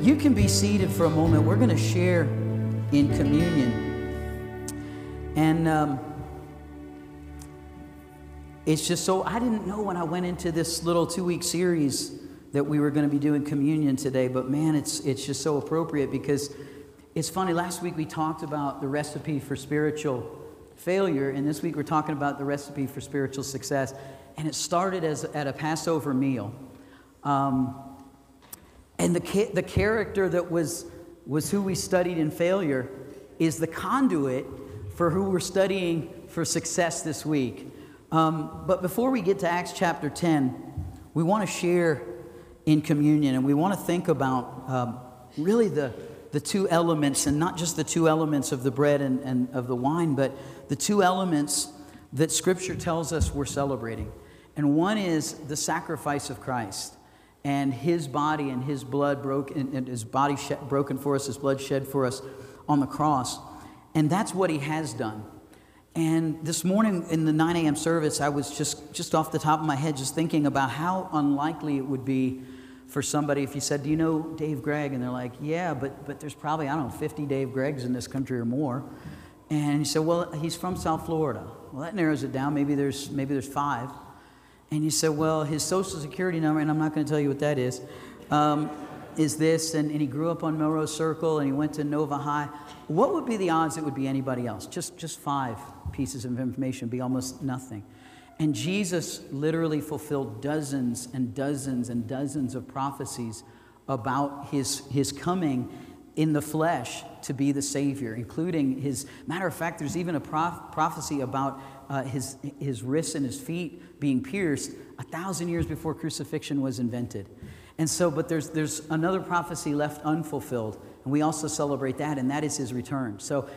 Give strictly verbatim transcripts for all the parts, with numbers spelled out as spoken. You can be seated for a moment. We're going to share in communion. And um, it's just so, I didn't know when I went into this little two-week series that we were going to be doing communion today. But man, it's, it's just so appropriate, because it's funny. Last week we talked about the recipe for spiritual failure. And this week we're talking about the recipe for spiritual success. And it started as at a Passover meal. Um... And the, the character that was, was who we studied in failure is the conduit for who we're studying for success this week. Um, but before we get to Acts chapter ten, we want to share in communion, and we want to think about um, really the, the two elements, and not just the two elements of the bread and, and of the wine, but the two elements that Scripture tells us we're celebrating. And one is the sacrifice of Christ. And his body and his blood broken, and his body shed, broken for us, his blood shed for us on the cross. And that's what he has done. And this morning in the nine a.m. service, I was just, just off the top of my head just thinking about how unlikely it would be for somebody if you said, do you know Dave Gregg? And they're like, yeah, but, but there's probably, I don't know, fifty Dave Greggs in this country or more. And you say, well, he's from South Florida. Well, that narrows it down. Maybe there's maybe there's five. And you said, well, his social security number, and I'm not going to tell you what that is, um, is this, and, and he grew up on Melrose Circle, and he went to Nova High. What would be the odds it would be anybody else? Just, just five pieces of information would be almost nothing. And Jesus literally fulfilled dozens and dozens and dozens of prophecies about his, his coming in the flesh to be the Savior, including his, matter of fact, there's even a prof- prophecy about Uh, his, his wrists and his feet being pierced a thousand years before crucifixion was invented. And so, but there's, there's another prophecy left unfulfilled, and we also celebrate that, and that is his return. So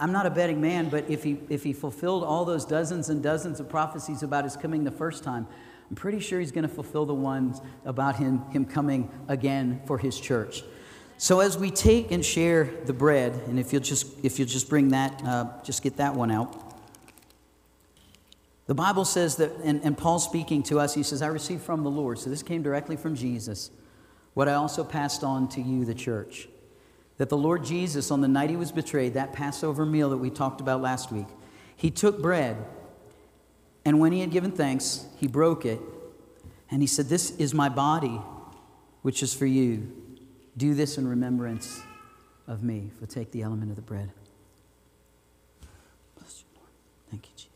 I'm not a betting man, but if he, if he fulfilled all those dozens and dozens of prophecies about his coming the first time, I'm pretty sure he's going to fulfill the ones about him, him coming again for his church. So as we take and share the bread, and if you'll just, if you'll just bring that, uh, just get that one out. The Bible says that, and, and Paul speaking to us, he says, I received from the Lord. So this came directly from Jesus, what I also passed on to you, the church. That the Lord Jesus, on the night he was betrayed, that Passover meal that we talked about last week, he took bread, and when he had given thanks, he broke it. And he said, this is my body, which is for you. Do this in remembrance of me. We'll take the element of the bread. Bless you, Lord. Thank you, Jesus.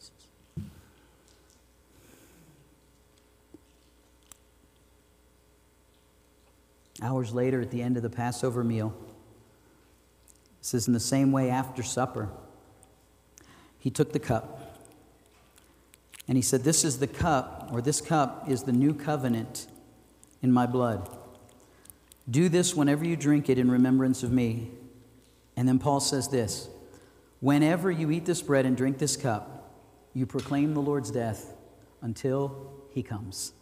Hours later, at the end of the Passover meal, it says, in the same way after supper, he took the cup, and he said, this is the cup, or this cup is the new covenant in my blood. Do this whenever you drink it in remembrance of me. And then Paul says this, whenever you eat this bread and drink this cup, you proclaim the Lord's death until he comes.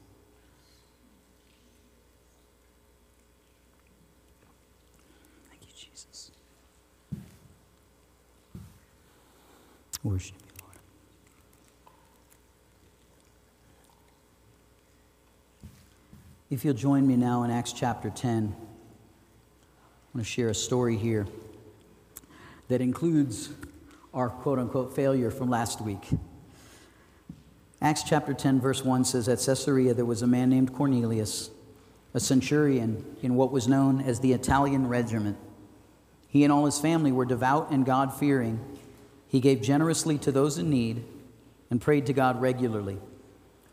Worship you, Lord. If you'll join me now in Acts chapter ten, I want to share a story here that includes our quote-unquote failure from last week. Acts chapter ten, verse one says, at Caesarea there was a man named Cornelius, a centurion in what was known as the Italian regiment. He and all his family were devout and God-fearing. He gave generously to those in need and prayed to God regularly.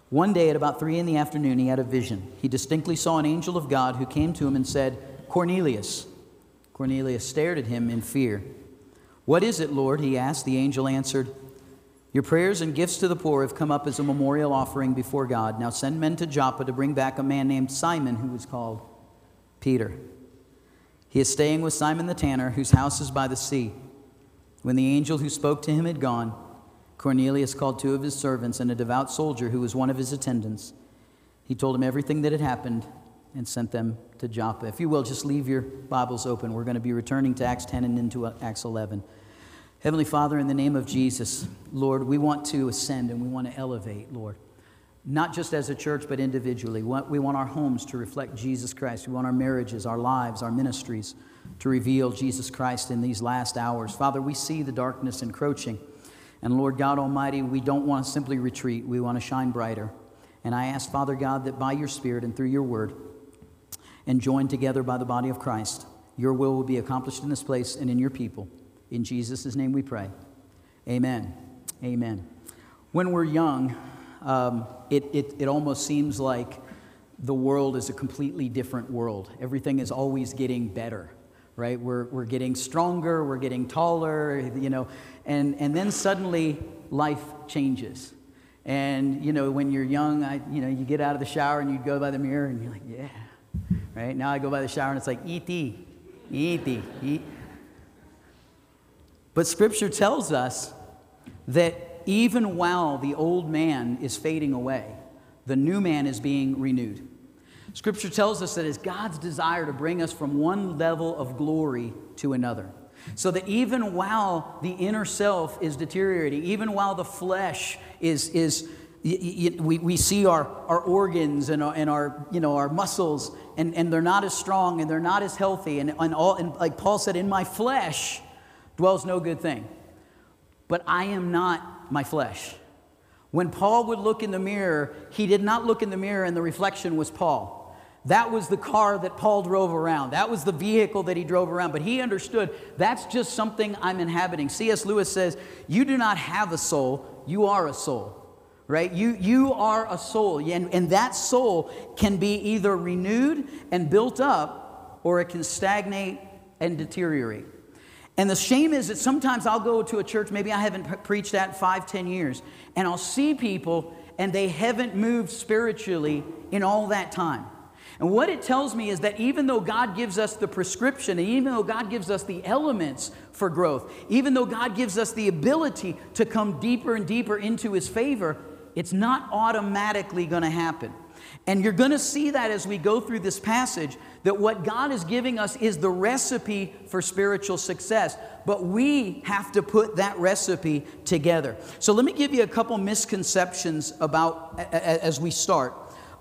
One day at about three in the afternoon, he had a vision. He distinctly saw an angel of God who came to him and said, Cornelius. Cornelius stared at him in fear. What is it, Lord? He asked. The angel answered, your prayers and gifts to the poor have come up as a memorial offering before God. Now send men to Joppa to bring back a man named Simon, who was called Peter. He is staying with Simon the tanner, whose house is by the sea. When the angel who spoke to him had gone, Cornelius called two of his servants and a devout soldier who was one of his attendants. He told him everything that had happened and sent them to Joppa. If you will, just leave your Bibles open. We're going to be returning to Acts ten and into Acts eleven. Heavenly Father, in the name of Jesus, Lord, we want to ascend and we want to elevate, Lord. not just as a church, but individually. We want our homes to reflect Jesus Christ. We want our marriages, our lives, our ministries to reveal Jesus Christ in these last hours. Father, we see the darkness encroaching. And Lord God Almighty, we don't want to simply retreat. We want to shine brighter. And I ask, Father God, that by your Spirit and through your word, and joined together by the body of Christ, your will will be accomplished in this place and in your people. In Jesus' name we pray. Amen. Amen. When we're young, um, it, it, it almost seems like the world is a completely different world. Everything is always getting better, right? We're, we're getting stronger, we're getting taller, you know, and, and then suddenly life changes. And, you know, when you're young, I, you know, you get out of the shower and you go by the mirror and you're like, yeah. Right? Now I go by the shower and it's like, E T, E T, E. But Scripture tells us that even while the old man is fading away, the new man is being renewed. Scripture tells us that it's God's desire to bring us from one level of glory to another. So that even while the inner self is deteriorating, even while the flesh is is We, we see our, our organs and our, and our, you know, our muscles, and, and they're not as strong and they're not as healthy. And, and, all, and like Paul said, in my flesh dwells no good thing. But I am not my flesh. When Paul would look in the mirror, he did not look in the mirror and the reflection was Paul. That was the car that Paul drove around. That was the vehicle that he drove around. But he understood that's just something I'm inhabiting. C S Lewis says, you do not have a soul, you are a soul. Right? You, you are a soul, and, and that soul can be either renewed and built up, or it can stagnate and deteriorate. And the shame is that sometimes I'll go to a church, maybe I haven't preached that in five, ten years, and I'll see people, and they haven't moved spiritually in all that time. And what it tells me is that even though God gives us the prescription, and even though God gives us the elements for growth, even though God gives us the ability to come deeper and deeper into His favor, it's not automatically going to happen. And you're going to see that as we go through this passage, that what God is giving us is the recipe for spiritual success. But we have to put that recipe together. So let me give you a couple misconceptions about, as we start,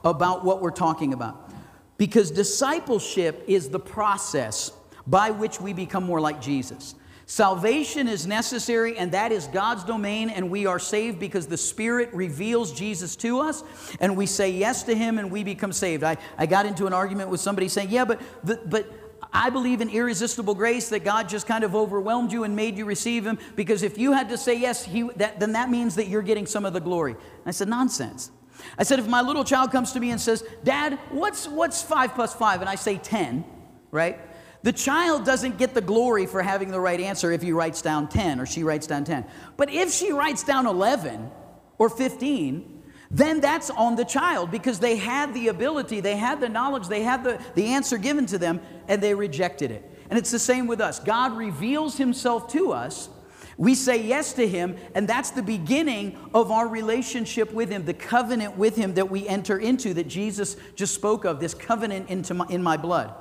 about what we're talking about. Because discipleship is the process by which we become more like Jesus. Salvation is necessary, and that is God's domain, and we are saved because the Spirit reveals Jesus to us, and we say yes to Him, and we become saved. I, I got into an argument with somebody saying, yeah, but, the, but I believe in irresistible grace, that God just kind of overwhelmed you and made you receive Him, because if you had to say yes, he, that, then that means that you're getting some of the glory. And I said, nonsense. I said, if my little child comes to me and says, Dad, what's, what's five plus five? And I say ten, right? The child doesn't get the glory for having the right answer if he writes down ten or she writes down ten. But if she writes down eleven or fifteen, then that's on the child, because they had the ability, they had the knowledge, they had the, the answer given to them, and they rejected it. And it's the same with us. God reveals Himself to us. We say yes to Him, and that's the beginning of our relationship with Him, the covenant with Him that we enter into, that Jesus just spoke of, this covenant into my, in my blood.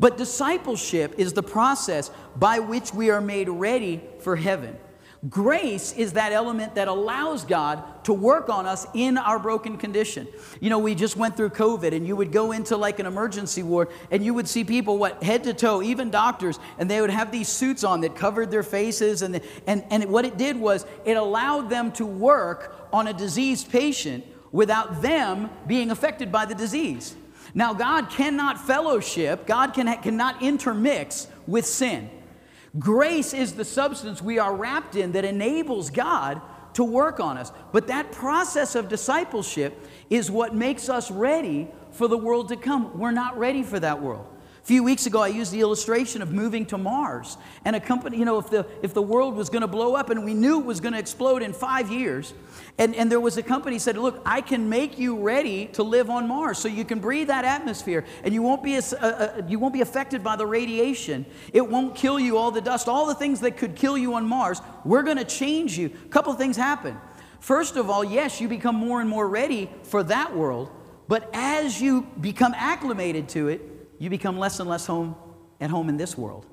But discipleship is the process by which we are made ready for heaven. Grace is that element that allows God to work on us in our broken condition. You know, we just went through COVID, and you would go into like an emergency ward, and you would see people, what, head to toe, even doctors, and they would have these suits on that covered their faces. And, the, and, and what it did was it allowed them to work on a diseased patient without them being affected by the disease. Now, God cannot fellowship, God can, cannot intermix with sin. Grace is the substance we are wrapped in that enables God to work on us. But that process of discipleship is what makes us ready for the world to come. We're not ready for that world. A few weeks ago, I used the illustration of moving to Mars. And a company, you know, if the, if the world was going to blow up, and we knew it was going to explode in five years, And, and there was a company that said, look, I can make you ready to live on Mars, so you can breathe that atmosphere, and you won't be, a, a, a, you won't be affected by the radiation. It won't kill you, all the dust, all the things that could kill you on Mars. We're going to change you. A couple things happen. First of all, yes, you become more and more ready for that world, but as you become acclimated to it, you become less and less home at home in this world.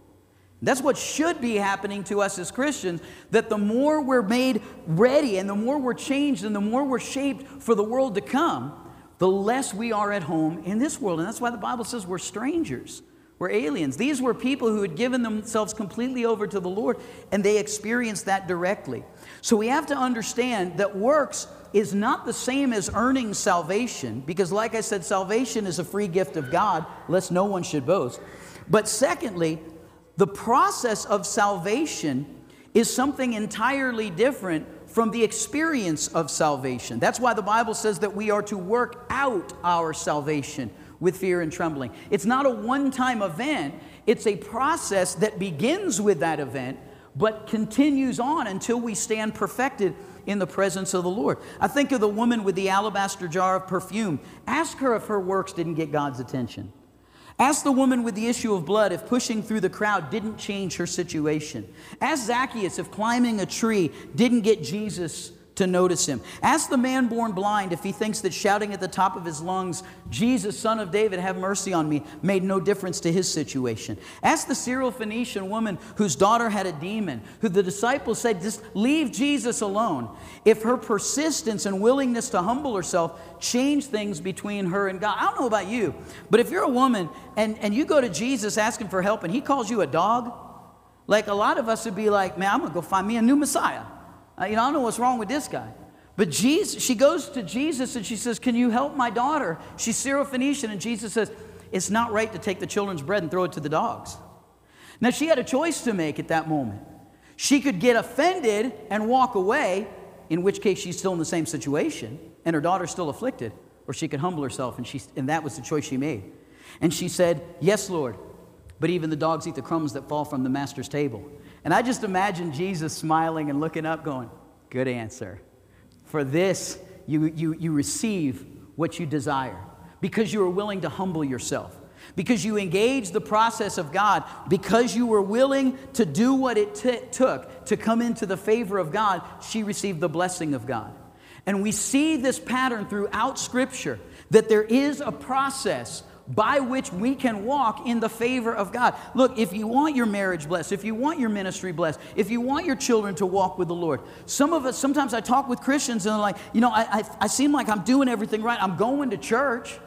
That's what should be happening to us as Christians, that the more we're made ready and the more we're changed and the more we're shaped for the world to come, the less we are at home in this world. And that's why the Bible says we're strangers, we're aliens. These were people who had given themselves completely over to the Lord, and they experienced that directly. So we have to understand that works is not the same as earning salvation, because like I said, salvation is a free gift of God, lest no one should boast. But secondly, the process of salvation is something entirely different from the experience of salvation. That's why the Bible says that we are to work out our salvation with fear and trembling. It's not a one-time event. It's a process that begins with that event, but continues on until we stand perfected in the presence of the Lord. I think of the woman with the alabaster jar of perfume. Ask her if her works didn't get God's attention. Ask the woman with the issue of blood if pushing through the crowd didn't change her situation. Ask Zacchaeus if climbing a tree didn't get Jesus to notice him. Ask the man born blind if he thinks that shouting at the top of his lungs, "Jesus, Son of David, have mercy on me," made no difference to his situation. Ask the Syrophoenician woman whose daughter had a demon, who the disciples said, "Just leave Jesus alone," if her persistence and willingness to humble herself changed things between her and God. I don't know about you, but if you're a woman and, and you go to Jesus asking for help and he calls you a dog, like a lot of us would be like, "Man, I'm going to go find me a new Messiah. You know, I don't know what's wrong with this guy." But Jesus, she goes to Jesus and she says, "Can you help my daughter? She's Syrophoenician." And Jesus says, "It's not right to take the children's bread and throw it to the dogs." Now, she had a choice to make at that moment. She could get offended and walk away, in which case she's still in the same situation and her daughter's still afflicted, or she could humble herself, and, she, and that was the choice she made. And she said, "Yes, Lord, but even the dogs eat the crumbs that fall from the master's table." And I just imagine Jesus smiling and looking up going, "Good answer. For this, you, you, you receive what you desire, because you are willing to humble yourself, because you engage the process of God, because you were willing to do what it t- took to come into the favor of God." She received the blessing of God. And we see this pattern throughout Scripture, that there is a process by which we can walk in the favor of God. Look, if you want your marriage blessed, if you want your ministry blessed, if you want your children to walk with the Lord, some of us, sometimes I talk with Christians and they're like, "You know, I, I, I seem like I'm doing everything right. I'm going to church.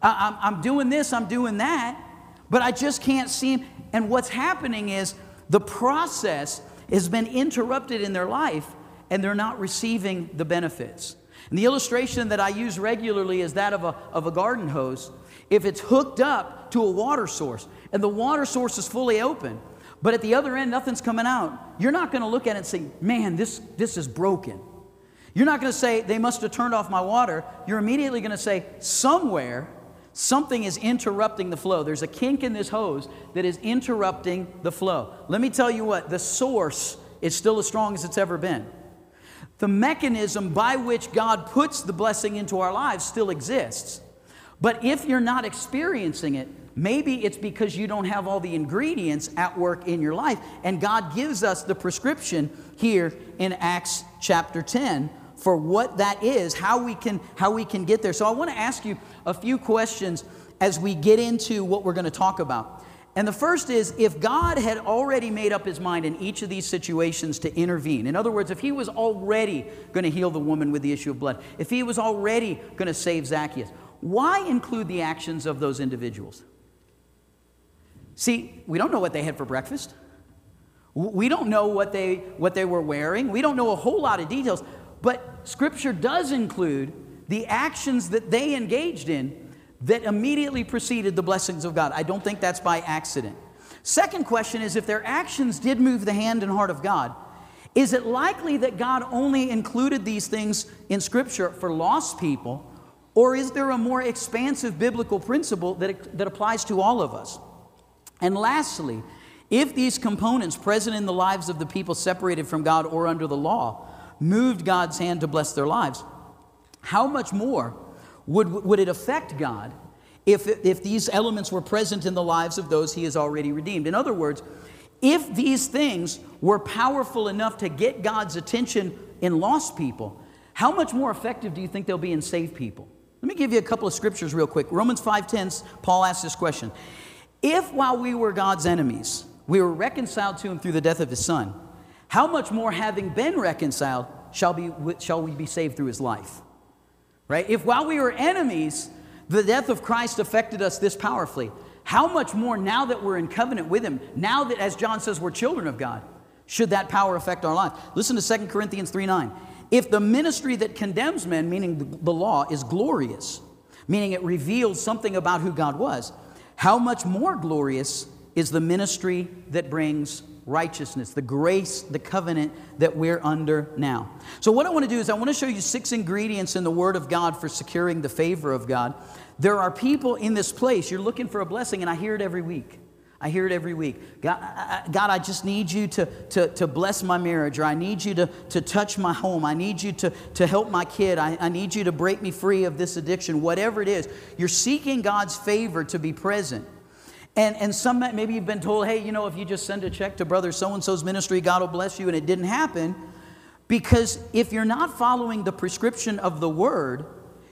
I, I'm, I'm doing this, I'm doing that, but I just can't seem." And what's happening is the process has been interrupted in their life, and they're not receiving the benefits. And the illustration that I use regularly is that of a, of a garden hose. If it's hooked up to a water source and the water source is fully open, but at the other end nothing's coming out, you're not going to look at it and say, "Man, this, this is broken." You're not going to say, "They must have turned off my water." You're immediately going to say, "Somewhere, something is interrupting the flow. There's a kink in this hose that is interrupting the flow." Let me tell you what, the source is still as strong as it's ever been. The mechanism by which God puts the blessing into our lives still exists. But if you're not experiencing it, maybe it's because you don't have all the ingredients at work in your life. And God gives us the prescription here in Acts chapter ten for what that is, how we can, how we can get there. So I want to ask you a few questions as we get into what we're going to talk about. And the first is, if God had already made up his mind in each of these situations to intervene, in other words, if he was already going to heal the woman with the issue of blood, if he was already going to save Zacchaeus, why include the actions of those individuals? See, we don't know what they had for breakfast. We don't know what they, what they were wearing. We don't know a whole lot of details. But Scripture does include the actions that they engaged in that immediately preceded the blessings of God. I don't think that's by accident. Second question is, if their actions did move the hand and heart of God, is it likely that God only included these things in Scripture for lost people? Or is there a more expansive biblical principle that, that applies to all of us? And lastly, if these components present in the lives of the people separated from God or under the law moved God's hand to bless their lives, how much more would, would it affect God if, if these elements were present in the lives of those he has already redeemed? In other words, if these things were powerful enough to get God's attention in lost people, how much more effective do you think they'll be in saved people? Let me give you a couple of scriptures real quick. Romans five ten, Paul asks this question. If while we were God's enemies, we were reconciled to him through the death of his son. How much more, having been reconciled, shall be shall we be saved through his life? Right? If while we were enemies, the death of Christ affected us this powerfully, how much more now that we're in covenant with him, now that, as John says, we're children of God, should that power affect our lives? Listen to Second Corinthians three nine. If the ministry that condemns men, meaning the law, is glorious, meaning it reveals something about who God was, how much more glorious is the ministry that brings righteousness, the grace, the covenant that we're under now. So what I want to do is I want to show you six ingredients in the Word of God for securing the favor of God. There are people in this place, you're looking for a blessing, and I hear it every week. I hear it every week. God, I, God, I just need you to, to, to bless my marriage, or I need you to, to touch my home. I need you to, to help my kid. I, I need you to break me free of this addiction, whatever it is. You're seeking God's favor to be present. And, and some, maybe you've been told, hey, you know, if you just send a check to brother so-and-so's ministry, God will bless you, and it didn't happen. Because if you're not following the prescription of the Word,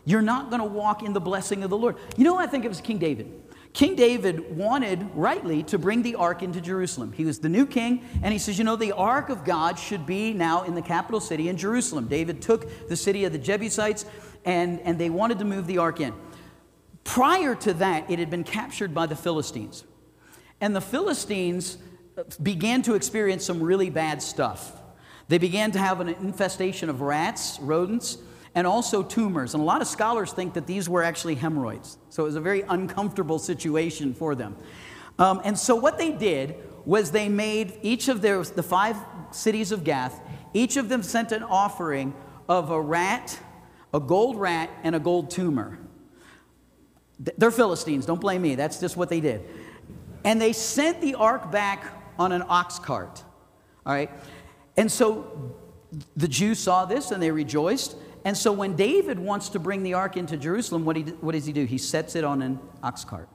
you're not going to walk in the blessing of the Lord. You know, I think it was King David. King David wanted, rightly, to bring the ark into Jerusalem. He was the new king, and he says, you know, the ark of God should be now in the capital city in Jerusalem. David took the city of the Jebusites, and, and they wanted to move the ark in. Prior to that, it had been captured by the Philistines. And the Philistines began to experience some really bad stuff. They began to have an infestation of rats, rodents, and also tumors. And a lot of scholars think that these were actually hemorrhoids. So it was a very uncomfortable situation for them. Um, and so what they did was they made each of their, the five cities of Gath, each of them sent an offering of a rat, a gold rat, and a gold tumor. They're Philistines, don't blame me. That's just what they did. And they sent the ark back on an ox cart. All right. And so the Jews saw this and they rejoiced. And so when David wants to bring the ark into Jerusalem, what, he, what does he do? He sets it on an ox cart.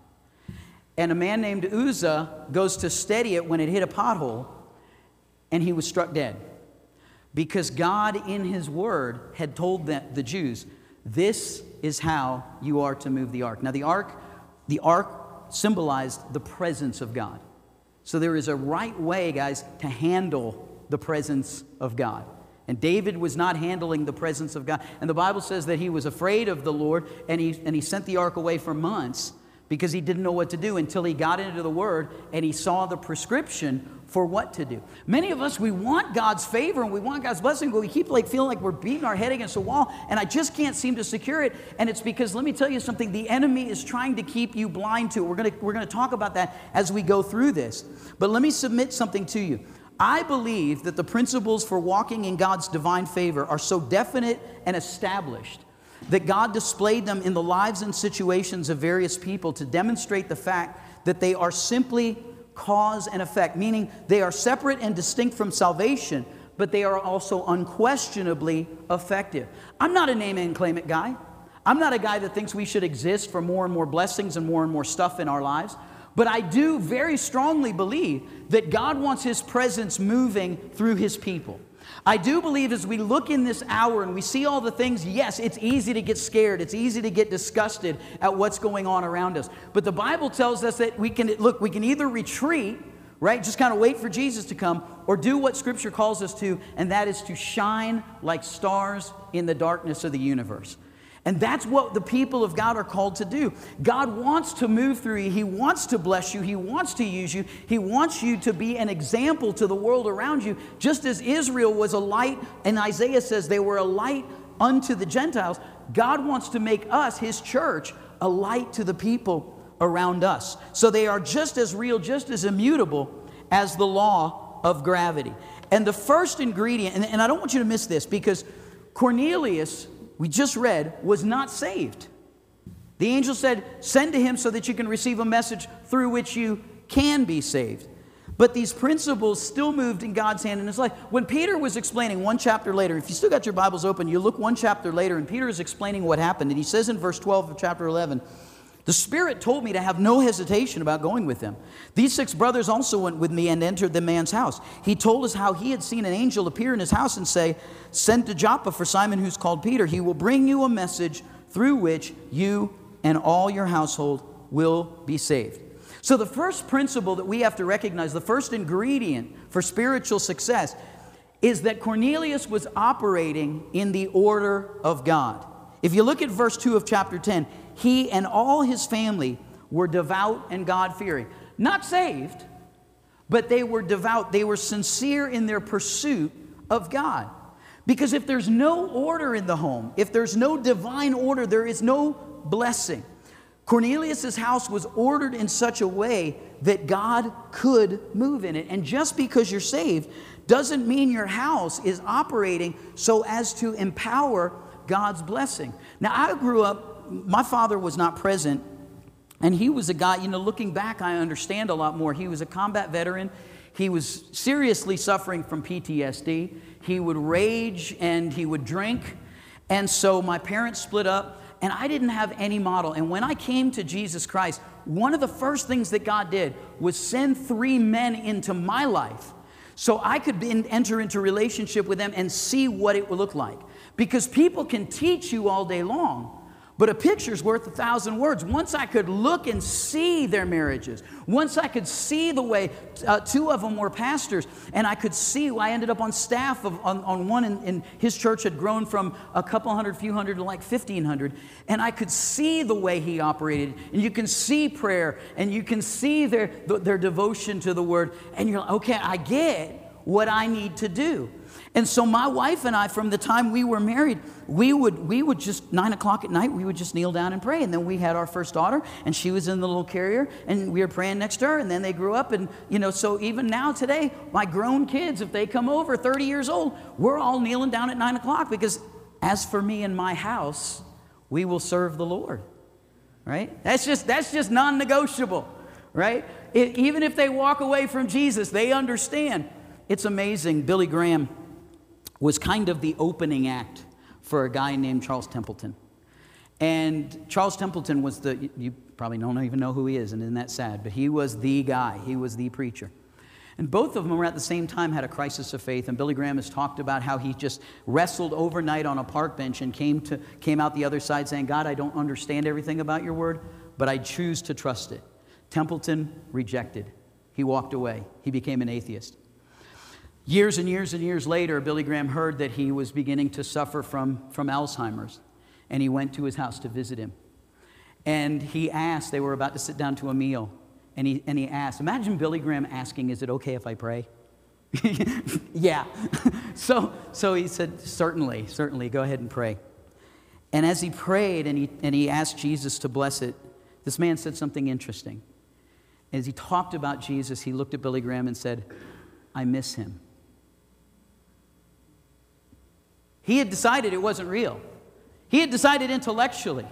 And a man named Uzzah goes to steady it when it hit a pothole, and he was struck dead. Because God in his word had told the, the Jews, this is how you are to move the ark. Now the ark, the ark symbolized the presence of God. So there is a right way, guys, to handle the presence of God. And David was not handling the presence of God. And the Bible says that he was afraid of the Lord, and he, and he sent the ark away for months because he didn't know what to do until he got into the Word and he saw the prescription for what to do. Many of us, we want God's favor and we want God's blessing, but we keep like feeling like we're beating our head against a wall, and I just can't seem to secure it. And it's because, let me tell you something, the enemy is trying to keep you blind to it. We're gonna, we're gonna talk about that as we go through this. But let me submit something to you. I believe that the principles for walking in God's divine favor are so definite and established that God displayed them in the lives and situations of various people to demonstrate the fact that they are simply cause and effect, meaning they are separate and distinct from salvation, but they are also unquestionably effective. I'm not a name and claim it guy. I'm not a guy that thinks we should exist for more and more blessings and more and more stuff in our lives. But I do very strongly believe that God wants his presence moving through his people. I do believe as we look in this hour and we see all the things, yes, it's easy to get scared. It's easy to get disgusted at what's going on around us. But the Bible tells us that we can, look, we can either retreat, right, just kind of wait for Jesus to come, or do what Scripture calls us to, and that is to shine like stars in the darkness of the universe. And that's what the people of God are called to do. God wants to move through you. He wants to bless you. He wants to use you. He wants you to be an example to the world around you. Just as Israel was a light, and Isaiah says they were a light unto the Gentiles, God wants to make us, his church, a light to the people around us. So they are just as real, just as immutable as the law of gravity. And the first ingredient, and, and I don't want you to miss this, because Cornelius, we just read, was not saved. The angel said, send to him so that you can receive a message through which you can be saved. But these principles still moved in God's hand in his life. When Peter was explaining one chapter later, if you still got your Bibles open, you look one chapter later, and Peter is explaining what happened. And he says in verse twelve of chapter eleven, the Spirit told me to have no hesitation about going with them. These six brothers also went with me and entered the man's house. He told us how he had seen an angel appear in his house and say, send to Joppa for Simon who's called Peter. He will bring you a message through which you and all your household will be saved. So the first principle that we have to recognize, the first ingredient for spiritual success, is that Cornelius was operating in the order of God. If you look at verse two of chapter ten, he and all his family were devout and God-fearing. Not saved, but they were devout. They were sincere in their pursuit of God. Because if there's no order in the home, if there's no divine order, there is no blessing. Cornelius' house was ordered in such a way that God could move in it. And just because you're saved doesn't mean your house is operating so as to empower God's blessing. Now, I grew up, my father was not present, and he was a guy, you know, looking back, I understand a lot more. He was a combat veteran. He was seriously suffering from P T S D. He would rage and he would drink. And so my parents split up and I didn't have any model. And when I came to Jesus Christ, one of the first things that God did was send three men into my life so I could be, enter into relationship with them and see what it would look like. Because people can teach you all day long, but a picture's worth a thousand words. Once I could look and see their marriages, once I could see the way, uh, two of them were pastors, and I could see, I ended up on staff of, on, on one, and, and his church had grown from a couple hundred, few hundred to like fifteen hundred, and I could see the way he operated, and you can see prayer, and you can see their, their devotion to the Word, and you're like, okay, I get what I need to do. And so my wife and I, from the time we were married, we would we would just, nine o'clock at night, we would just kneel down and pray. And then we had our first daughter, and she was in the little carrier, and we were praying next to her, and then they grew up. And, you know, so even now today, my grown kids, if they come over, thirty years old, we're all kneeling down at nine o'clock because as for me and my house, we will serve the Lord, right? That's just, that's just non-negotiable, right? It, even if they walk away from Jesus, they understand. It's amazing. Billy Graham was kind of the opening act for a guy named Charles Templeton. And Charles Templeton was the, you probably don't even know who he is, and isn't that sad, but he was the guy, he was the preacher. And both of them were at the same time, had a crisis of faith, and Billy Graham has talked about how he just wrestled overnight on a park bench and came, to, came out the other side saying, God, I don't understand everything about your word, but I choose to trust it. Templeton rejected. He walked away. He became an atheist. Years and years and years later, Billy Graham heard that he was beginning to suffer from, from Alzheimer's, and he went to his house to visit him. And he asked, they were about to sit down to a meal, and he, and he asked, imagine Billy Graham asking, is it okay if I pray? Yeah. so, so he said, certainly, certainly, go ahead and pray. And as he prayed and he, and he asked Jesus to bless it, this man said something interesting. As he talked about Jesus, he looked at Billy Graham and said, I miss him. He had decided it wasn't real. He had decided intellectually,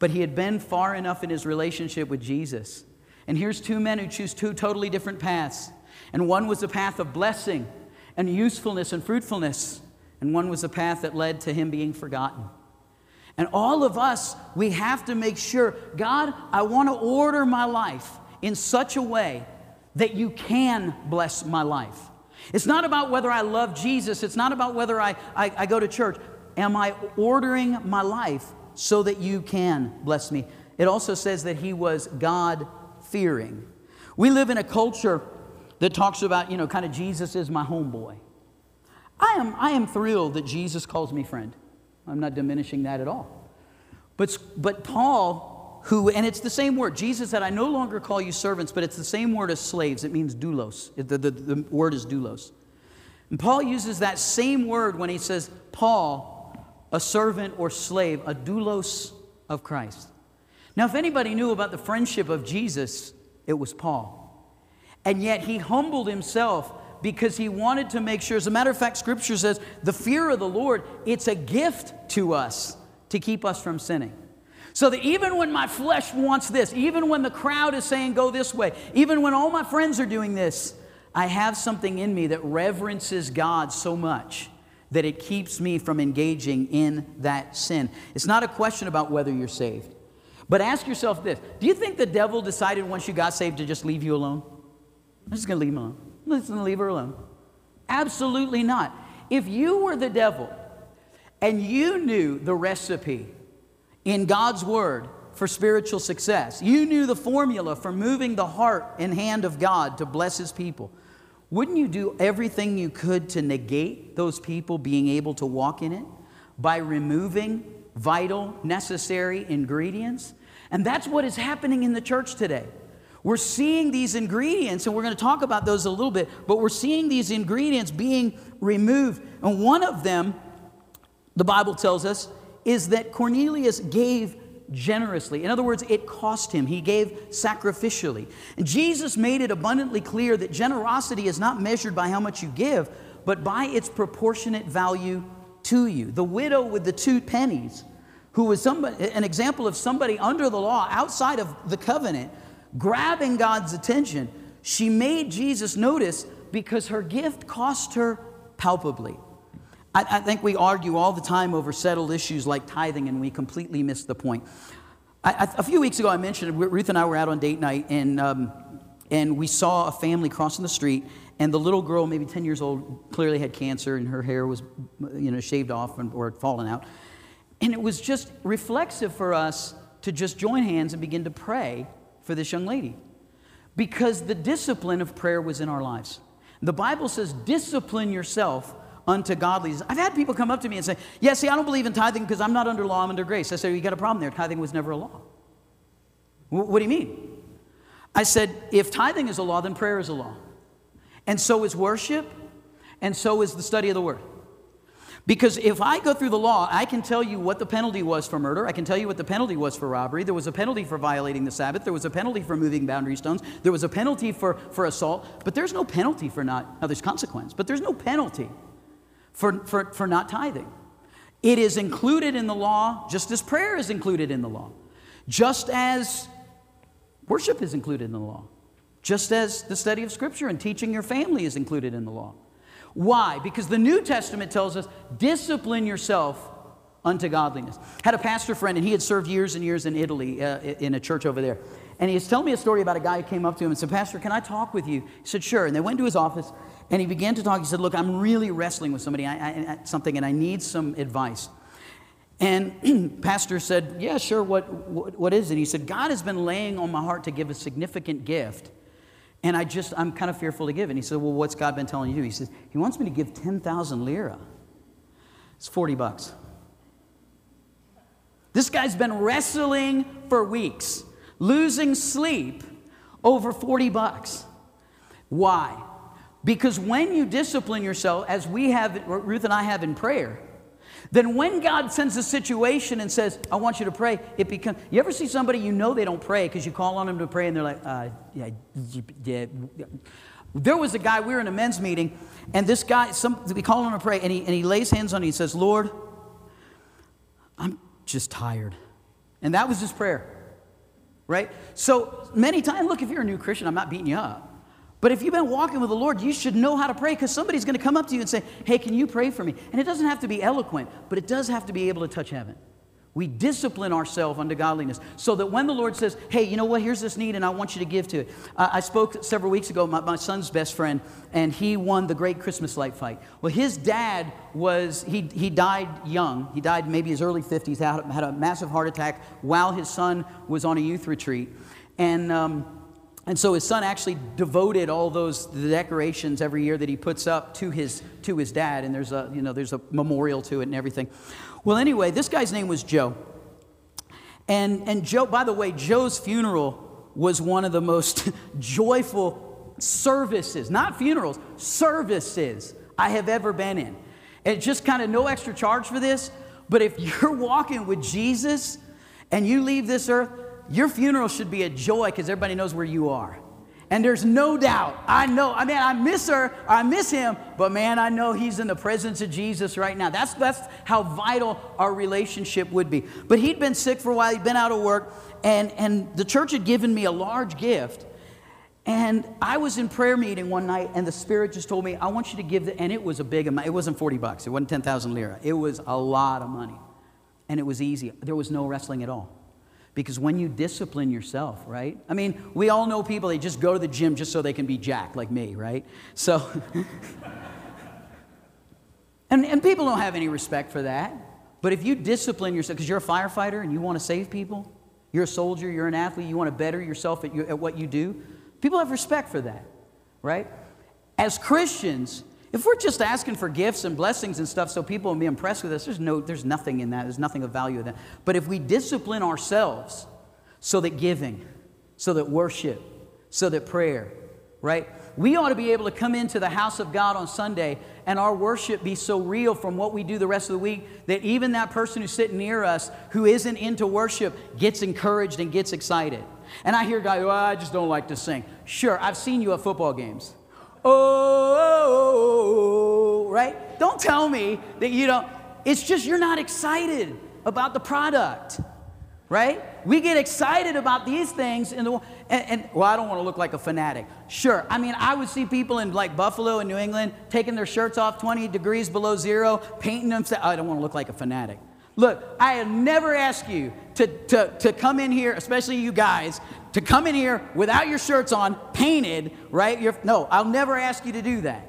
but he had been far enough in his relationship with Jesus. And here's two men who choose two totally different paths. And one was a path of blessing and usefulness and fruitfulness. And one was a path that led to him being forgotten. And all of us, we have to make sure, God, I want to order my life in such a way that you can bless my life. It's not about whether I love Jesus. It's not about whether I, I, I go to church. Am I ordering my life so that you can bless me? It also says that he was God-fearing. We live in a culture that talks about, you know, kind of Jesus is my homeboy. I am, I am thrilled that Jesus calls me friend. I'm not diminishing that at all. But, but Paul, who, and it's the same word. Jesus said, I no longer call you servants, but it's the same word as slaves. It means doulos. The, the, the word is doulos. And Paul uses that same word when he says, Paul, a servant or slave, a doulos of Christ. Now, if anybody knew about the friendship of Jesus, it was Paul. And yet he humbled himself because he wanted to make sure. As a matter of fact, Scripture says, the fear of the Lord, it's a gift to us to keep us from sinning. So that even when my flesh wants this, even when the crowd is saying go this way, even when all my friends are doing this, I have something in me that reverences God so much that it keeps me from engaging in that sin. It's not a question about whether you're saved. But ask yourself this. Do you think the devil decided once you got saved to just leave you alone? I'm just going to leave him alone. I'm just going to leave her alone. Absolutely not. If you were the devil and you knew the recipe in God's Word for spiritual success. You knew the formula for moving the heart and hand of God to bless His people. Wouldn't you do everything you could to negate those people being able to walk in it by removing vital, necessary ingredients? And that's what is happening in the church today. We're seeing these ingredients, and we're going to talk about those a little bit, but we're seeing these ingredients being removed. And one of them, the Bible tells us, is that Cornelius gave generously. In other words, it cost him. He gave sacrificially. And Jesus made it abundantly clear that generosity is not measured by how much you give, but by its proportionate value to you. The widow with the two pennies, who was somebody, an example of somebody under the law, outside of the covenant, grabbing God's attention, she made Jesus notice because her gift cost her palpably. I think we argue all the time over settled issues like tithing, and we completely miss the point. I, I, a few weeks ago, I mentioned Ruth and I were out on date night, and um, and we saw a family crossing the street, and the little girl, maybe ten years old, clearly had cancer, and her hair was, you know, shaved off and, or had fallen out, and it was just reflexive for us to just join hands and begin to pray for this young lady, because the discipline of prayer was in our lives. The Bible says, "Discipline yourself unto godliness." I've had people come up to me and say, "Yeah, see, I don't believe in tithing because I'm not under law, I'm under grace." I said, "You got a problem there. Tithing was never a law." "W- what do you mean?" I said, "If tithing is a law, then prayer is a law. And so is worship, and so is the study of the Word." Because if I go through the law, I can tell you what the penalty was for murder. I can tell you what the penalty was for robbery. There was a penalty for violating the Sabbath. There was a penalty for moving boundary stones. There was a penalty for, for assault. But there's no penalty for not, now there's consequence, but there's no penalty For, for, for not tithing. It is included in the law, just as prayer is included in the law, just as worship is included in the law, just as the study of Scripture and teaching your family is included in the law. Why? Because the New Testament tells us, "Discipline yourself unto godliness." Had a pastor friend, and he had served years and years in Italy, uh, in a church over there. And he was telling me a story about a guy who came up to him and said, "Pastor, can I talk with you?" He said, "Sure." And they went to his office, and he began to talk. He said, "Look, I'm really wrestling with somebody, I, I, something, and I need some advice." And pastor said, "Yeah, sure. What, what, what is it?" He said, "God has been laying on my heart to give a significant gift, and I just, I'm kind of fearful to give." And he said, "Well, what's God been telling you to do?" He says, "He wants me to give ten thousand lira. It's forty bucks. This guy's been wrestling for weeks, losing sleep over forty bucks. Why? Because when you discipline yourself, as we have, Ruth and I have in prayer, then when God sends a situation and says, "I want you to pray," it becomes, you ever see somebody, you know they don't pray because you call on them to pray and they're like, uh, yeah, yeah. There was a guy, we were in a men's meeting, and this guy, some, we call on him to pray, and he, and he lays hands on him and he says, "Lord, I'm just tired." And that was his prayer, right? So many times, look, if you're a new Christian, I'm not beating you up. But if you've been walking with the Lord, you should know how to pray, because somebody's going to come up to you and say, "Hey, can you pray for me?" And it doesn't have to be eloquent, but it does have to be able to touch heaven. We discipline ourselves unto godliness so that when the Lord says, "Hey, you know what, here's this need and I want you to give to it." Uh, I spoke several weeks ago, my, my son's best friend, and he won the great Christmas light fight. Well, his dad was, he, he died young. He died maybe his early fifties, had, had a massive heart attack while his son was on a youth retreat. And... Um, And so his son actually devoted all those the decorations every year that he puts up to his to his dad, and there's a you know there's a memorial to it and everything. Well, anyway, this guy's name was Joe. And and Joe, by the way, Joe's funeral was one of the most joyful services, not funerals, services I have ever been in. And just kind of no extra charge for this, but if you're walking with Jesus and you leave this earth, your funeral should be a joy because everybody knows where you are. And there's no doubt. I know. I mean, I miss her. I miss him. But man, I know he's in the presence of Jesus right now. That's, that's how vital our relationship would be. But he'd been sick for a while. He'd been out of work. And, and the church had given me a large gift. And I was in prayer meeting one night, and the Spirit just told me, "I want you to give the," and it was a big amount. It wasn't forty bucks. It wasn't ten thousand lira. It was a lot of money. And it was easy. There was no wrestling at all. Because when you discipline yourself, right? I mean, we all know people, they just go to the gym just so they can be jacked like me, right? So, and, and people don't have any respect for that. But if you discipline yourself, because you're a firefighter and you want to save people, You're a soldier, you're an athlete, you want to better yourself at, you, at what you do. People have respect for that, right? As Christians, if we're just asking for gifts and blessings and stuff so people will be impressed with us, there's, no, there's nothing in that. There's nothing of value in that. But if we discipline ourselves so that giving, so that worship, so that prayer, right? We ought to be able to come into the house of God on Sunday and our worship be so real from what we do the rest of the week that even that person who's sitting near us who isn't into worship gets encouraged and gets excited. And I hear guys, well, I just don't like to sing. Sure, I've seen you at football games. Oh, oh, oh, oh, right? Don't tell me that you don't. It's just you're not excited about the product, right? We get excited about these things, in the, and, and, well, I don't want to look like a fanatic. Sure, I mean, I would see people in like Buffalo and New England taking their shirts off twenty degrees below zero, painting them, oh, I don't want to look like a fanatic. Look, I have never asked you to, to, to come in here, especially you guys, to come in here without your shirts on, painted, right? You're, no, I'll never ask you to do that.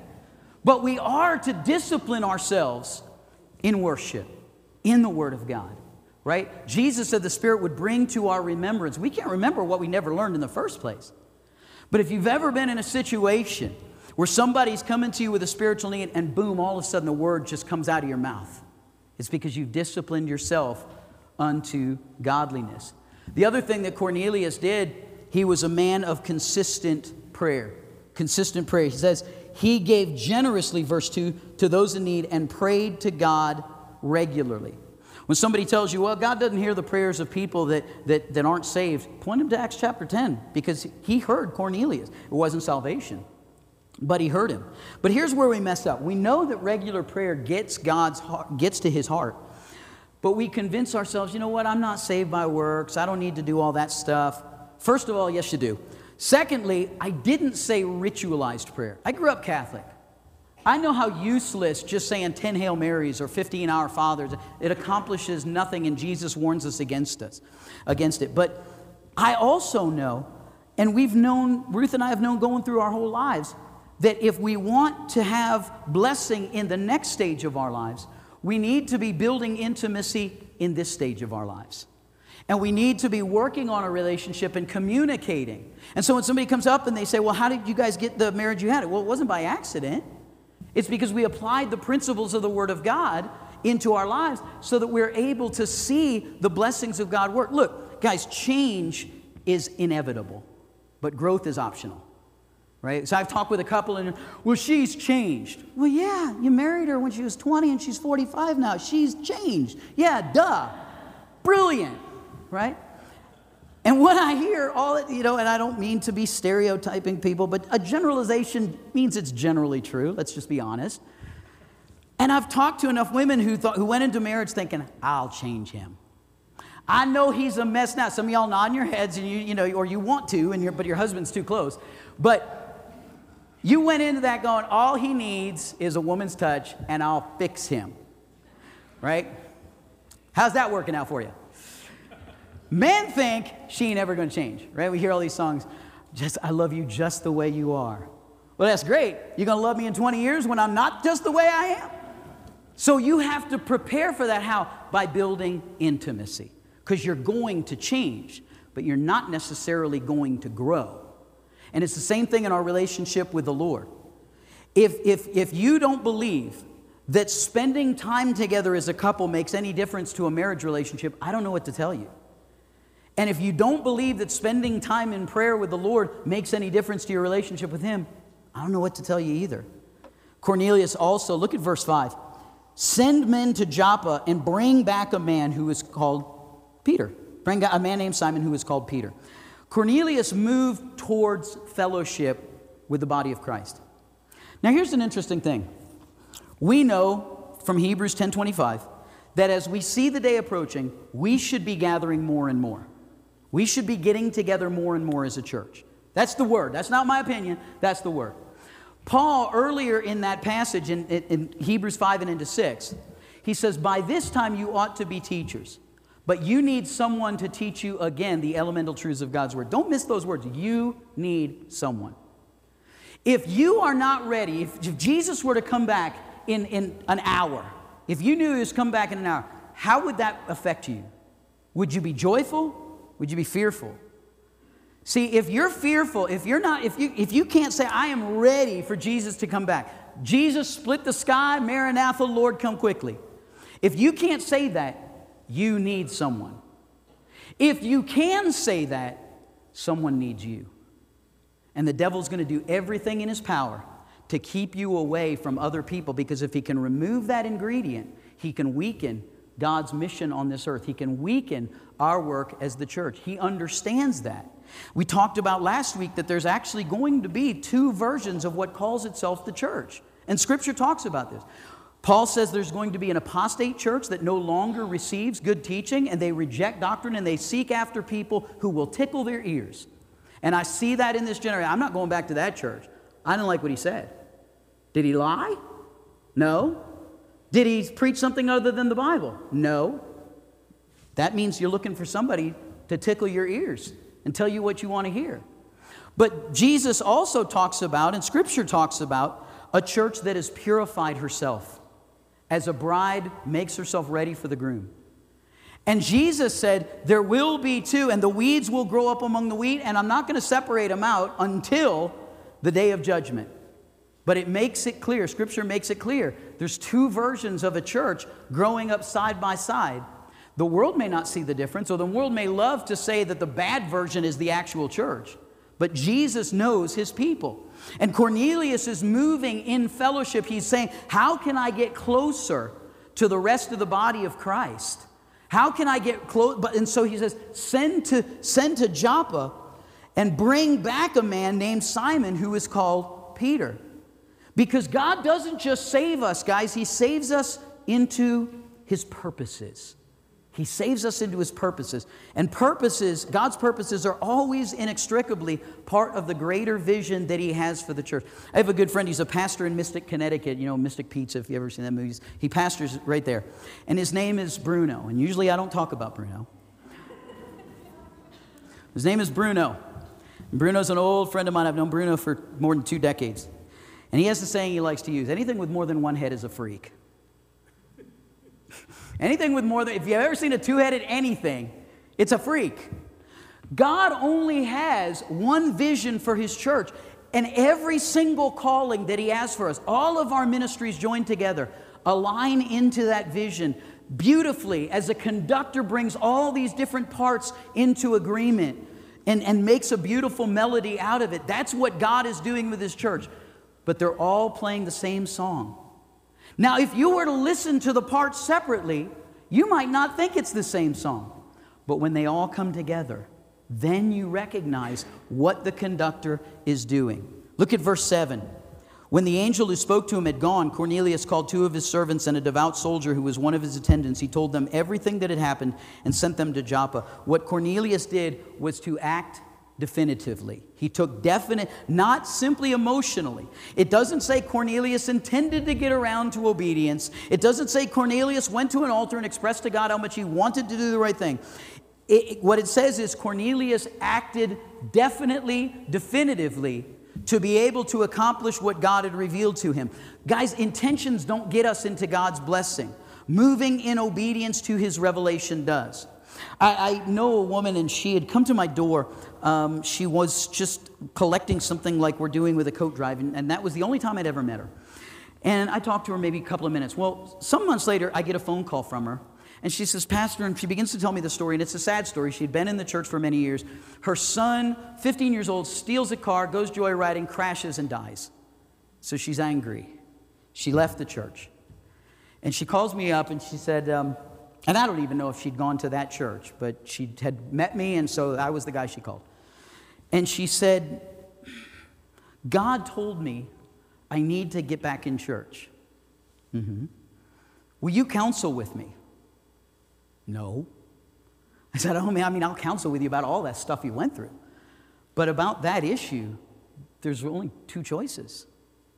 But we are to discipline ourselves in worship, in the Word of God. Right? Jesus said the Spirit would bring to our remembrance. We can't remember what we never learned in the first place. But if you've ever been in a situation where somebody's coming to you with a spiritual need and boom, all of a sudden the word just comes out of your mouth, it's because you've disciplined yourself unto godliness. The other thing that Cornelius did, he was a man of consistent prayer. Consistent prayer. He says, he gave generously, verse two, to those in need and prayed to God regularly. When somebody tells you, well, God doesn't hear the prayers of people that, that, that aren't saved, point them to Acts chapter ten, because he heard Cornelius. It wasn't salvation, but he heard him. But here's where we mess up. We know that regular prayer gets God's heart, gets to his heart, but we convince ourselves, you know what, I'm not saved by works. I don't need to do all that stuff. First of all, yes, you do. Secondly, I didn't say ritualized prayer. I grew up Catholic. I know how useless just saying ten Hail Marys or fifteen Our Fathers, it accomplishes nothing, and Jesus warns us against us, against it. But I also know, and we've known, Ruth and I have known going through our whole lives, that if we want to have blessing in the next stage of our lives, we need to be building intimacy in this stage of our lives. And we need to be working on a relationship and communicating. And so when somebody comes up and they say, well, how did you guys get the marriage you had? Well, it wasn't by accident. It's because we applied the principles of the Word of God into our lives so that we're able to see the blessings of God work. Look, guys, change is inevitable, but growth is optional, right? So I've talked with a couple and, well, she's changed. Well, yeah, you married her when she was twenty and she's forty-five now. She's changed. Yeah, duh. Brilliant, right? And what I hear, all you know, and I don't mean to be stereotyping people, but a generalization means it's generally true. Let's just be honest. And I've talked to enough women who thought, who went into marriage thinking, I'll change him. I know he's a mess now. Some of y'all nod your heads, and you, you know, or you want to, and you're, but your husband's too close. But you went into that going, all he needs is a woman's touch, and I'll fix him. Right? How's that working out for you? Men think she ain't ever going to change, right? We hear all these songs, just, I love you just the way you are. Well, that's great. You're going to love me in twenty years when I'm not just the way I am? So you have to prepare for that. How? By building intimacy, because you're going to change, but you're not necessarily going to grow. And it's the same thing in our relationship with the Lord. If, if, if you don't believe that spending time together as a couple makes any difference to a marriage relationship, I don't know what to tell you. And if you don't believe that spending time in prayer with the Lord makes any difference to your relationship with Him, I don't know what to tell you either. Cornelius also, look at verse five. Send men to Joppa and bring back a man who is called Peter. Bring a man named Simon who is called Peter. Cornelius moved towards fellowship with the body of Christ. Now here's an interesting thing. We know from Hebrews ten twenty-five that as we see the day approaching, we should be gathering more and more. We should be getting together more and more as a church. That's the word. That's not my opinion. That's the word. Paul, earlier in that passage in, in Hebrews five and into six, he says, by this time you ought to be teachers, but you need someone to teach you again the elemental truths of God's word. Don't miss those words. You need someone. If you are not ready, if, if Jesus were to come back in, in an hour, if you knew he was coming back in an hour, how would that affect you? Would you be joyful? Would you be fearful? See, if you're fearful, if you're not, if you if you can't say, I am ready for Jesus to come back. Jesus split the sky, Maranatha, Lord, come quickly. If you can't say that, you need someone. If you can say that, someone needs you. And the devil's going to do everything in his power to keep you away from other people, because if he can remove that ingredient, he can weaken God's mission on this earth. He can weaken our work as the church. He understands that. We talked about last week that there's actually going to be two versions of what calls itself the church. And Scripture talks about this. Paul says there's going to be an apostate church that no longer receives good teaching, and they reject doctrine, and they seek after people who will tickle their ears. And I see that in this generation. I'm not going back to that church. I didn't like what he said. Did he lie? No. Did he preach something other than the Bible? No. That means you're looking for somebody to tickle your ears and tell you what you want to hear. But Jesus also talks about, and Scripture talks about, a church that has purified herself as a bride makes herself ready for the groom. And Jesus said, there will be two, and the weeds will grow up among the wheat, and I'm not going to separate them out until the day of judgment. But it makes it clear, Scripture makes it clear, there's two versions of a church growing up side by side. The world may not see the difference, or the world may love to say that the bad version is the actual church. But Jesus knows His people. And Cornelius is moving in fellowship. He's saying, how can I get closer to the rest of the body of Christ? How can I get close? But and so he says, send to, send to Joppa and bring back a man named Simon who is called Peter. Because God doesn't just save us, guys. He saves us into His purposes. He saves us into His purposes. And purposes, God's purposes, are always inextricably part of the greater vision that He has for the church. I have a good friend. He's a pastor in Mystic, Connecticut. You know, Mystic Pizza, if you've ever seen that movie. He pastors right there. And his name is Bruno. And usually I don't talk about Bruno. His name is Bruno. And Bruno's an old friend of mine. I've known Bruno for more than two decades. And he has the saying he likes to use: anything with more than one head is a freak. Anything with more than, if you've ever seen a two-headed anything, it's a freak. God only has one vision for His church, and every single calling that He has for us, all of our ministries joined together, align into that vision beautifully as a conductor brings all these different parts into agreement and, and makes a beautiful melody out of it. That's what God is doing with His church. But they're all playing the same song. Now, if you were to listen to the parts separately, you might not think it's the same song. But when they all come together, then you recognize what the conductor is doing. Look at verse seven. When the angel who spoke to him had gone, Cornelius called two of his servants and a devout soldier who was one of his attendants. He told them everything that had happened and sent them to Joppa. What Cornelius did was to act definitively. He took definite, not simply emotionally. It doesn't say Cornelius intended to get around to obedience. It doesn't say Cornelius went to an altar and expressed to God how much he wanted to do the right thing. It, it, what it says is Cornelius acted definitely, definitively to be able to accomplish what God had revealed to him. Guys, intentions don't get us into God's blessing. Moving in obedience to His revelation does. I, I know a woman, and she had come to my door. Um, she was just collecting something like we're doing with a coat drive, and, and that was the only time I'd ever met her. And I talked to her maybe a couple of minutes. Well, some months later, I get a phone call from her, and she says, Pastor, and she begins to tell me the story, and it's a sad story. She had been in the church for many years. Her son, fifteen years old, steals a car, goes joyriding, crashes, and dies. So she's angry. She left the church. And she calls me up, and she said, um, and I don't even know if she'd gone to that church, but she had met me, and so I was the guy she called. And she said, God told me I need to get back in church. Mm-hmm. Will you counsel with me? No. I said, oh, man, I mean, I'll counsel with you about all that stuff you went through. But about that issue, there's only two choices.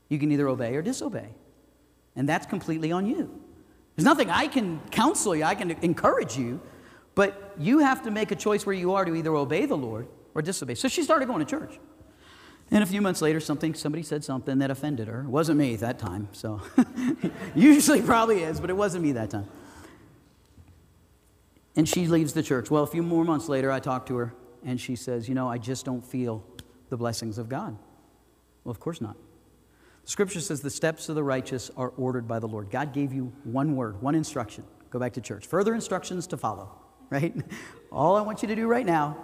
You can either obey or disobey. And that's completely on you. There's nothing I can counsel you, I can encourage you, but you have to make a choice where you are to either obey the Lord or disobey. So she started going to church. And a few months later, something, somebody said something that offended her. It wasn't me that time, so usually probably is, but it wasn't me that time. And she leaves the church. Well, a few more months later, I talk to her, and she says, you know, I just don't feel the blessings of God. Well, of course not. The scripture says the steps of the righteous are ordered by the Lord. God gave you one word, one instruction. Go back to church. Further instructions to follow, right? All I want you to do right now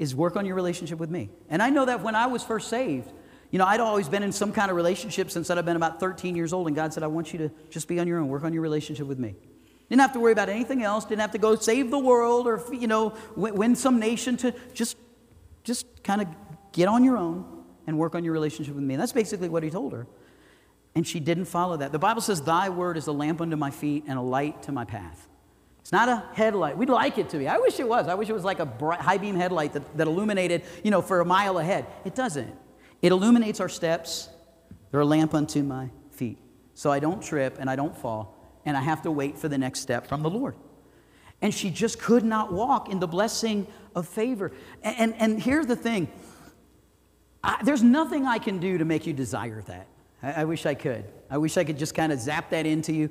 is work on your relationship with me. And I know that when I was first saved, you know, I'd always been in some kind of relationship since I'd been about thirteen years old, and God said, I want you to just be on your own, work on your relationship with me. Didn't have to worry about anything else. Didn't have to go save the world or, you know, win some nation to just, just kind of get on your own and work on your relationship with me. And that's basically what he told her. And she didn't follow that. The Bible says, thy word is a lamp unto my feet and a light to my path. It's not a headlight. We'd like it to be. I wish it was. I wish it was like a bright, high beam headlight that, that illuminated, you know, for a mile ahead. It doesn't. It illuminates our steps. They're a lamp unto my feet. So I don't trip and I don't fall. And I have to wait for the next step from the Lord. And she just could not walk in the blessing of favor. And, and, and here's the thing. I, there's nothing I can do to make you desire that. I, I wish I could. I wish I could just kind of zap that into you.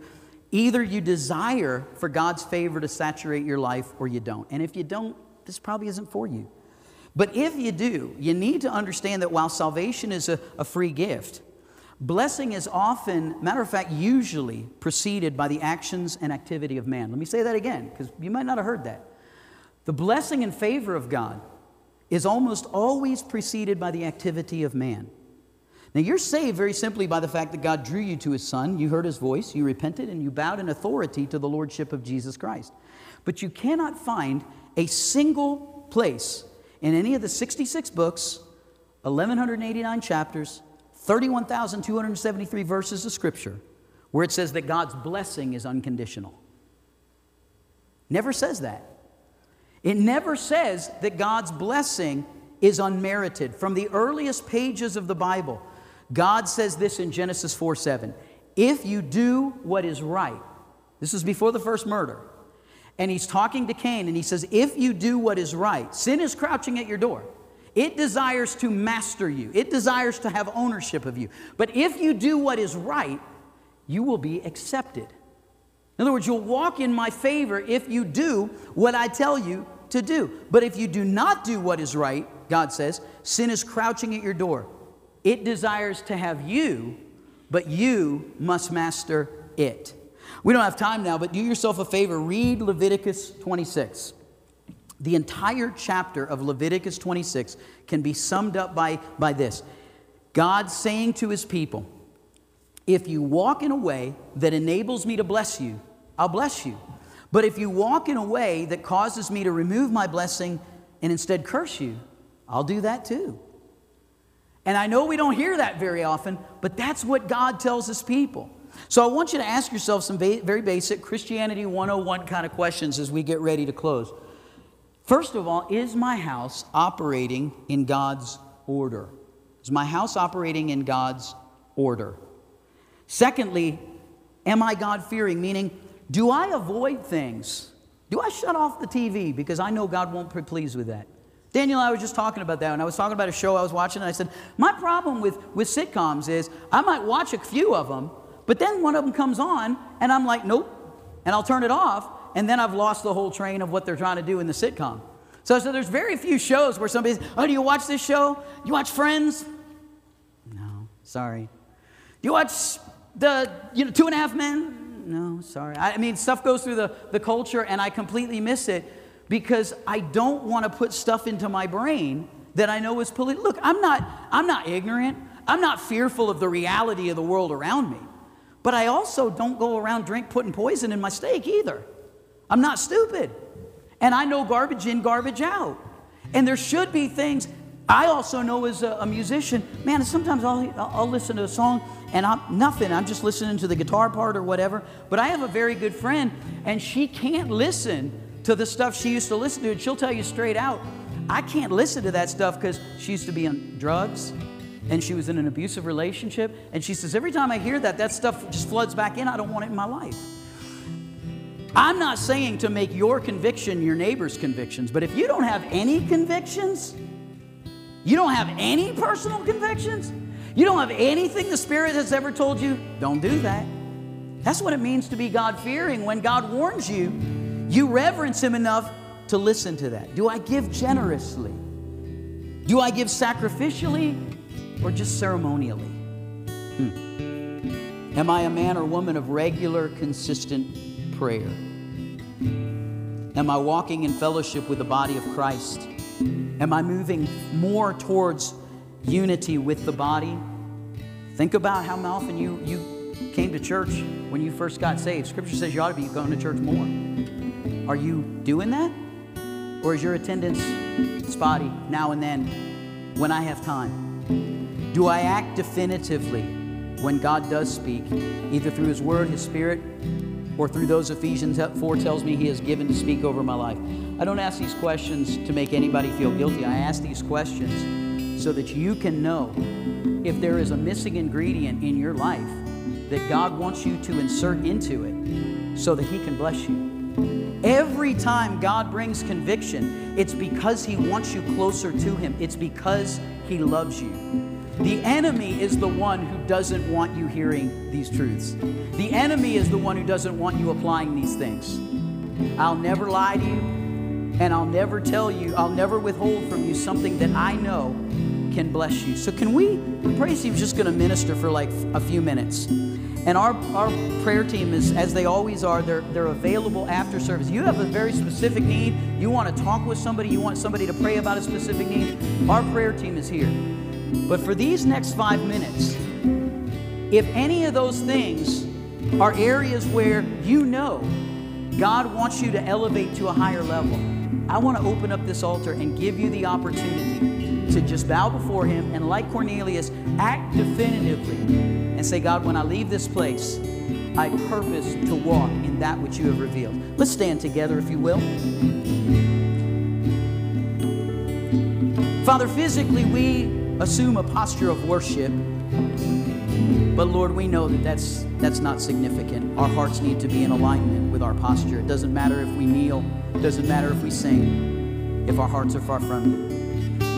Either you desire for God's favor to saturate your life or you don't. And if you don't, this probably isn't for you. But if you do, you need to understand that while salvation is a, a free gift, blessing is often, matter of fact, usually preceded by the actions and activity of man. Let me say that again, because you might not have heard that. The blessing and favor of God is almost always preceded by the activity of man. Now, you're saved very simply by the fact that God drew you to His Son, you heard His voice, you repented, and you bowed in authority to the Lordship of Jesus Christ. But you cannot find a single place in any of the sixty-six books, eleven eighty-nine chapters, thirty-one thousand two hundred seventy-three verses of Scripture where it says that God's blessing is unconditional. Never says that. It never says that God's blessing is unmerited. From the earliest pages of the Bible, God says this in Genesis four seven. If you do what is right, this is before the first murder, and he's talking to Cain, and he says, if you do what is right, sin is crouching at your door. It desires to master you. It desires to have ownership of you. But if you do what is right, you will be accepted. In other words, you'll walk in my favor if you do what I tell you to do. But if you do not do what is right, God says, sin is crouching at your door. It desires to have you, but you must master it. We don't have time now, but do yourself a favor. Read Leviticus twenty-six. The entire chapter of Leviticus twenty-six can be summed up by, by this. God saying to His people, if you walk in a way that enables me to bless you, I'll bless you. But if you walk in a way that causes me to remove my blessing and instead curse you, I'll do that too. And I know we don't hear that very often, but that's what God tells His people. So I want you to ask yourself some ba- very basic Christianity one oh one kind of questions as we get ready to close. First of all, is my house operating in God's order? Is my house operating in God's order? Secondly, am I God-fearing? Meaning, do I avoid things? Do I shut off the T V because I know God won't be pleased with that? Daniel and I were just talking about that, and I was talking about a show I was watching, and I said, my problem with, with sitcoms is I might watch a few of them, but then one of them comes on, and I'm like, nope, and I'll turn it off. And then I've lost the whole train of what they're trying to do in the sitcom. So, so there's very few shows where somebody says, oh, do you watch this show? You watch Friends? No, sorry. Do you watch the, you know, Two and a Half Men? No, sorry. I, I mean, stuff goes through the, the culture, and I completely miss it because I don't want to put stuff into my brain that I know is political. Look, I'm not, I'm not ignorant. I'm not fearful of the reality of the world around me. But I also don't go around drink putting poison in my steak either. I'm not stupid. And I know garbage in, garbage out. And there should be things. I also know as a, a musician, man, sometimes I'll, I'll listen to a song and I'm nothing. I'm just listening to the guitar part or whatever. But I have a very good friend and she can't listen to the stuff she used to listen to. And she'll tell you straight out, I can't listen to that stuff because she used to be on drugs and she was in an abusive relationship. And she says, every time I hear that, that stuff just floods back in. I don't want it in my life. I'm not saying to make your conviction your neighbor's convictions, but if you don't have any convictions, you don't have any personal convictions, you don't have anything the Spirit has ever told you, don't do that. That's what it means to be God-fearing. When God warns you, You reverence Him enough to listen to that. Do I give generously? Do I give sacrificially or just ceremonially? Hmm. Am I a man or woman of regular, consistent prayer? Am I walking in fellowship with the body of Christ? Am I moving more towards unity with the body? Think about how often you, you came to church when you first got saved. Scripture says you ought to be going to church more. Are you doing that? Or is your attendance spotty now and then when I have time? Do I act definitively when God does speak, either through His Word, His Spirit, or through those Ephesians four tells me He has given to speak over my life? I don't ask these questions to make anybody feel guilty. I ask these questions so that you can know if there is a missing ingredient in your life that God wants you to insert into it so that He can bless you. Every time God brings conviction, it's because He wants you closer to Him. It's because He loves you. The enemy is the one who doesn't want you hearing these truths. The enemy is the one who doesn't want you applying these things. I'll never lie to you, and I'll never tell you, I'll never withhold from you something that I know can bless you. So can we, the praise team's just going to minister for like a few minutes. And our, our prayer team is, as they always are, they're, they're available after service. You have a very specific need. You want to talk with somebody. You want somebody to pray about a specific need. Our prayer team is here. But for these next five minutes, if any of those things are areas where you know God wants you to elevate to a higher level, I want to open up this altar and give you the opportunity to just bow before Him and, like Cornelius, act definitively and say, God, when I leave this place, I purpose to walk in that which You have revealed. Let's stand together, if you will. Father, physically we assume a posture of worship, but Lord, we know that that's, that's not significant. Our hearts need to be in alignment with our posture. It doesn't matter if we kneel. It doesn't matter if we sing, if our hearts are far from You.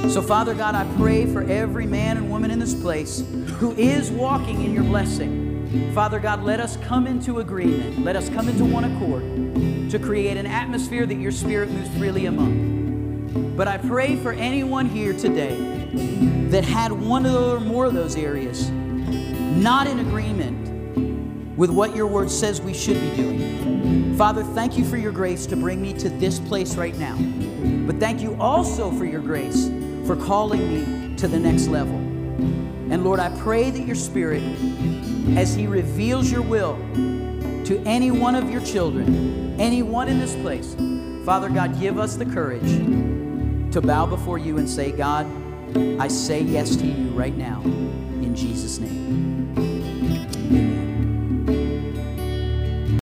So, Father God, I pray for every man and woman in this place who is walking in Your blessing. Father God, let us come into agreement. Let us come into one accord to create an atmosphere that Your Spirit moves freely among. But I pray for anyone here today that had one or more of those areas not in agreement with what Your Word says we should be doing. Father, thank You for Your grace to bring me to this place right now. But thank You also for Your grace for calling me to the next level. And Lord, I pray that Your Spirit, as He reveals Your will to any one of Your children, anyone in this place, Father God, give us the courage to bow before You and say, God, I say yes to You right now, in Jesus' name. Amen.